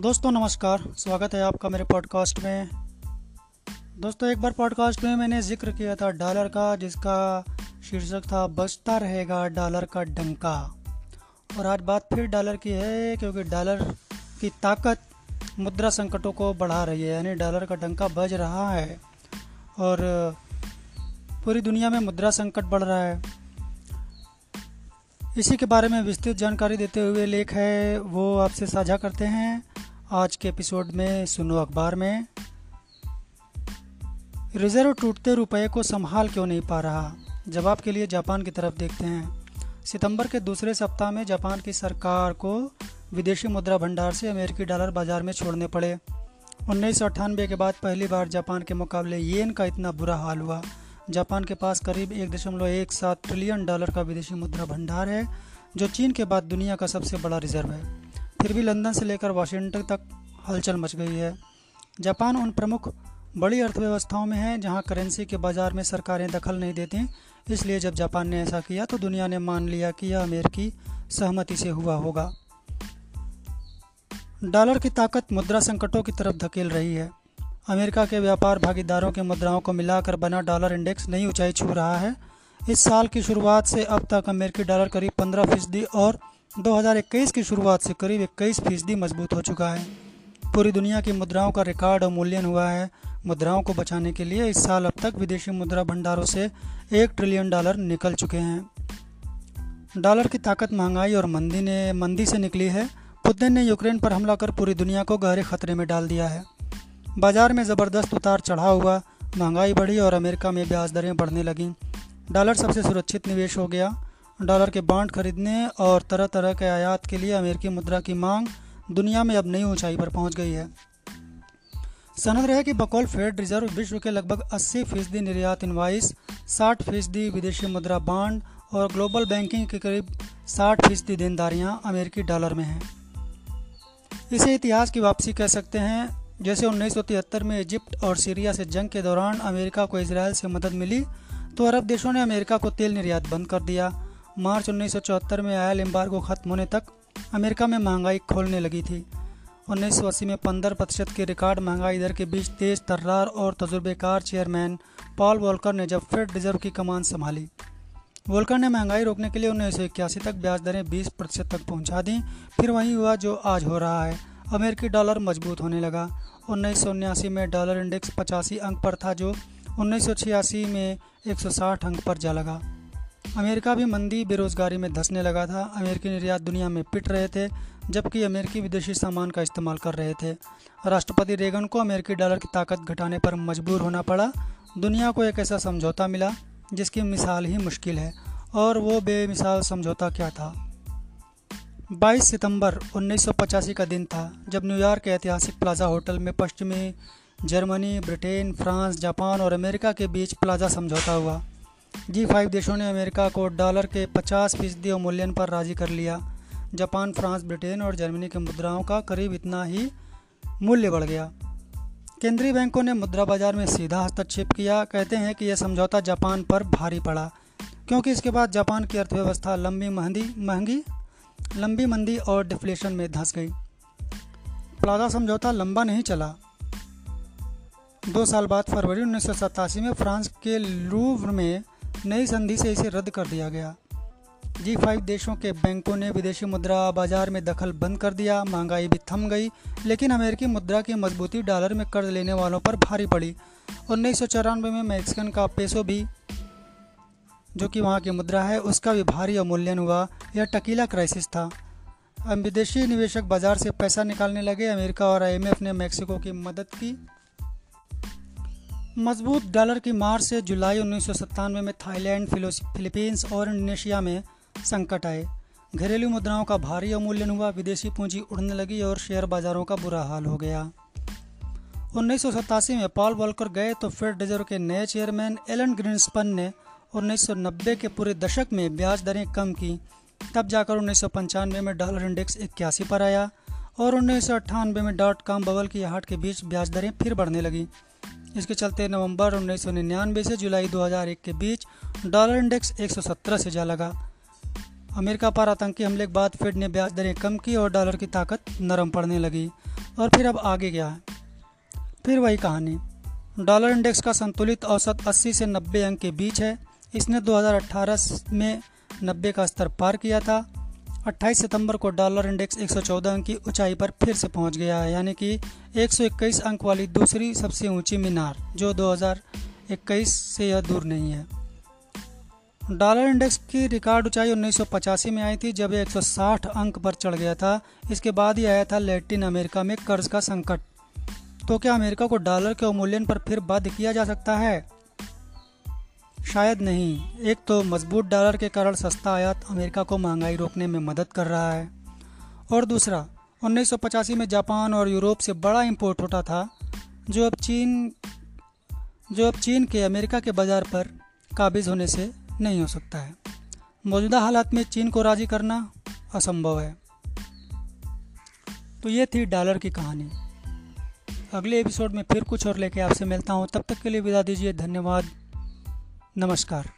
दोस्तों नमस्कार, स्वागत है आपका मेरे पॉडकास्ट में। दोस्तों एक बार पॉडकास्ट में मैंने जिक्र किया था डॉलर का, जिसका शीर्षक था बजता रहेगा डॉलर का डंका। और आज बात फिर डॉलर की है, क्योंकि डॉलर की ताकत मुद्रा संकटों को बढ़ा रही है। यानी डॉलर का डंका बज रहा है और पूरी दुनिया में मुद्रा संकट बढ़ रहा है। इसी के बारे में विस्तृत जानकारी देते हुए लेख है, वो आपसे साझा करते हैं आज के एपिसोड में। सुनो अखबार में, रिजर्व टूटते रुपए को संभाल क्यों नहीं पा रहा, जवाब के लिए जापान की तरफ देखते हैं। सितंबर के दूसरे सप्ताह में जापान की सरकार को विदेशी मुद्रा भंडार से अमेरिकी डॉलर बाजार में छोड़ने पड़े। 1998 के बाद पहली बार जापान के मुकाबले येन का इतना बुरा हाल हुआ। जापान के पास करीब 1.17 ट्रिलियन डॉलर का विदेशी मुद्रा भंडार है, जो चीन के बाद दुनिया का सबसे बड़ा रिजर्व है। फिर भी लंदन से लेकर वाशिंगटन तक हलचल मच गई है। जापान उन प्रमुख बड़ी अर्थव्यवस्थाओं में है जहां करेंसी के बाजार में सरकारें दखल नहीं देती। इसलिए जब जापान ने ऐसा किया तो दुनिया ने मान लिया कि यह अमेरिकी सहमति से हुआ होगा। डॉलर की ताकत मुद्रा संकटों की तरफ धकेल रही है। अमेरिका के व्यापार भागीदारों के मुद्राओं को मिलाकर बना डॉलर इंडेक्स नई ऊंचाई छू रहा है। इस साल की शुरुआत से अब तक अमेरिकी डॉलर करीब 15% और 2021 की शुरुआत से करीब 21% मजबूत हो चुका है। पूरी दुनिया की मुद्राओं का रिकॉर्ड अवमूल्यन हुआ है। मुद्राओं को बचाने के लिए इस साल अब तक विदेशी मुद्रा भंडारों से 1 ट्रिलियन डॉलर निकल चुके हैं। डॉलर की ताकत महंगाई और मंदी से निकली है। पुतिन ने यूक्रेन पर हमला कर पूरी दुनिया को गहरे खतरे में डाल दिया है। बाजार में ज़बरदस्त उतार चढ़ाव हुआ, महंगाई बढ़ी और अमेरिका में ब्याज दरें बढ़ने लगीं। डॉलर सबसे सुरक्षित निवेश हो गया। डॉलर के बॉन्ड खरीदने और तरह तरह के आयात के लिए अमेरिकी मुद्रा की मांग दुनिया में अब नई ऊंचाई पर पहुंच गई है। सनद रहे कि बकौल फेड रिजर्व विश्व के लगभग 80% निर्यात इनवाइस, 60% विदेशी मुद्रा बॉन्ड और ग्लोबल बैंकिंग के करीब 60% देनदारियां अमेरिकी डॉलर में हैं। इसे इतिहास की वापसी कह सकते हैं। जैसे 1973 में इजिप्ट और सीरिया से जंग के दौरान अमेरिका को इसराइल से मदद मिली तो अरब देशों ने अमेरिका को तेल निर्यात बंद कर दिया। मार्च 1974 में आयल एम्बार्गो खत्म होने तक अमेरिका में महंगाई खोलने लगी थी। 1980 में 15% की रिकॉर्ड महंगाई दर के बीच तेज तर्रार और तजुर्बेकार चेयरमैन पॉल वॉलकर ने जब फेड रिजर्व की कमान संभाली। वॉलकर ने महंगाई रोकने के लिए 1981 तक ब्याज दरें 20% तक पहुँचा दी। फिर वही हुआ जो आज हो रहा है। अमेरिकी डॉलर मजबूत होने लगा। 1979 में डॉलर इंडेक्स 85 अंक पर था, जो 1986 में 160 अंक पर जा लगा। अमेरिका भी मंदी बेरोजगारी में धंसने लगा था। अमेरिकी निर्यात दुनिया में पिट रहे थे, जबकि अमेरिकी विदेशी सामान का इस्तेमाल कर रहे थे। राष्ट्रपति रेगन को अमेरिकी डॉलर की ताकत घटाने पर मजबूर होना पड़ा। दुनिया को एक ऐसा समझौता मिला जिसकी मिसाल ही मुश्किल है, और वो बेमिसाल समझौता क्या था। 22 सितंबर 1985 का दिन था, जब न्यूयॉर्क के ऐतिहासिक प्लाजा होटल में पश्चिमी जर्मनी, ब्रिटेन, फ्रांस, जापान और अमेरिका के बीच प्लाजा समझौता हुआ। G5 देशों ने अमेरिका को डॉलर के 50% अवमूल्यन पर राजी कर लिया। जापान, फ्रांस, ब्रिटेन और जर्मनी के मुद्राओं का करीब इतना ही मूल्य बढ़ गया। केंद्रीय बैंकों ने मुद्रा बाजार में सीधा हस्तक्षेप किया। कहते हैं कि यह समझौता जापान पर भारी पड़ा, क्योंकि इसके बाद जापान की अर्थव्यवस्था लंबी मंदी और डिफ्लेशन में धंस गई। प्लाजा समझौता लंबा नहीं चला। 2 साल बाद फरवरी 1987 में फ्रांस के लूव्र में नई संधि से इसे रद्द कर दिया गया। G5 देशों के बैंकों ने विदेशी मुद्रा बाजार में दखल बंद कर दिया। महंगाई भी थम गई, लेकिन अमेरिकी मुद्रा की मजबूती डॉलर में कर्ज लेने वालों पर भारी पड़ी। 1994 में मैक्सिकन का पेसो भी, जो कि वहाँ की मुद्रा है, उसका भी भारी अवमूल्यन हुआ। यह टकीला क्राइसिस था। विदेशी निवेशक बाजार से पैसा निकालने लगे। अमेरिका और IMF ने मैक्सिको की मदद की। मजबूत डॉलर की मार से जुलाई 1997 में थाईलैंड, फिलीपींस और इंडोनेशिया में संकट आए। घरेलू मुद्राओं का भारी अवमूल्यन हुआ, विदेशी पूंजी उड़ने लगी और शेयर बाजारों का बुरा हाल हो गया। 1987 में पॉल वॉलकर गए तो फेड रिजर्व के नए चेयरमैन एलन ग्रीनस्पन ने 1990 के पूरे दशक में ब्याज दरें कम की। तब जाकर 1995 में डॉलर इंडेक्स 81 पर आया और 1998 में .com बबल की आहट के बीच ब्याज दरें फिर बढ़ने लगी। इसके चलते नवंबर 1999 से जुलाई 2001 के बीच डॉलर इंडेक्स 117 से जा लगा। अमेरिका पर आतंकी हमले के बाद फेड ने ब्याज दरें कम की और डॉलर की ताकत नरम पड़ने लगी। और फिर अब आगे गया है, फिर वही कहानी। डॉलर इंडेक्स का संतुलित औसत 80 से 90 अंक के बीच है। इसने 2018 में 90 का स्तर पार किया था। 28 सितंबर को डॉलर इंडेक्स 114 अंक की ऊंचाई पर फिर से पहुंच गया है, यानी कि 121 अंक वाली दूसरी सबसे ऊंची मीनार, जो 2021 से यह दूर नहीं है। डॉलर इंडेक्स की रिकॉर्ड ऊंचाई 1985 में आई थी, जब यह 160 अंक पर चढ़ गया था। इसके बाद ही आया था लैटिन अमेरिका में कर्ज का संकट। तो क्या अमेरिका को डॉलर के अवमूल्यन पर फिर बाध्य किया जा सकता है? शायद नहीं। एक तो मजबूत डॉलर के कारण सस्ता आयात अमेरिका को महंगाई रोकने में मदद कर रहा है, और दूसरा 1985 में जापान और यूरोप से बड़ा इंपोर्ट होता था, जो अब चीन के अमेरिका के बाज़ार पर काबिज होने से नहीं हो सकता है। मौजूदा हालात में चीन को राजी करना असंभव है। तो ये थी डॉलर की कहानी। अगले एपिसोड में फिर कुछ और लेके आपसे मिलता हूँ। तब तक के लिए विदा दीजिए। धन्यवाद। नमस्कार।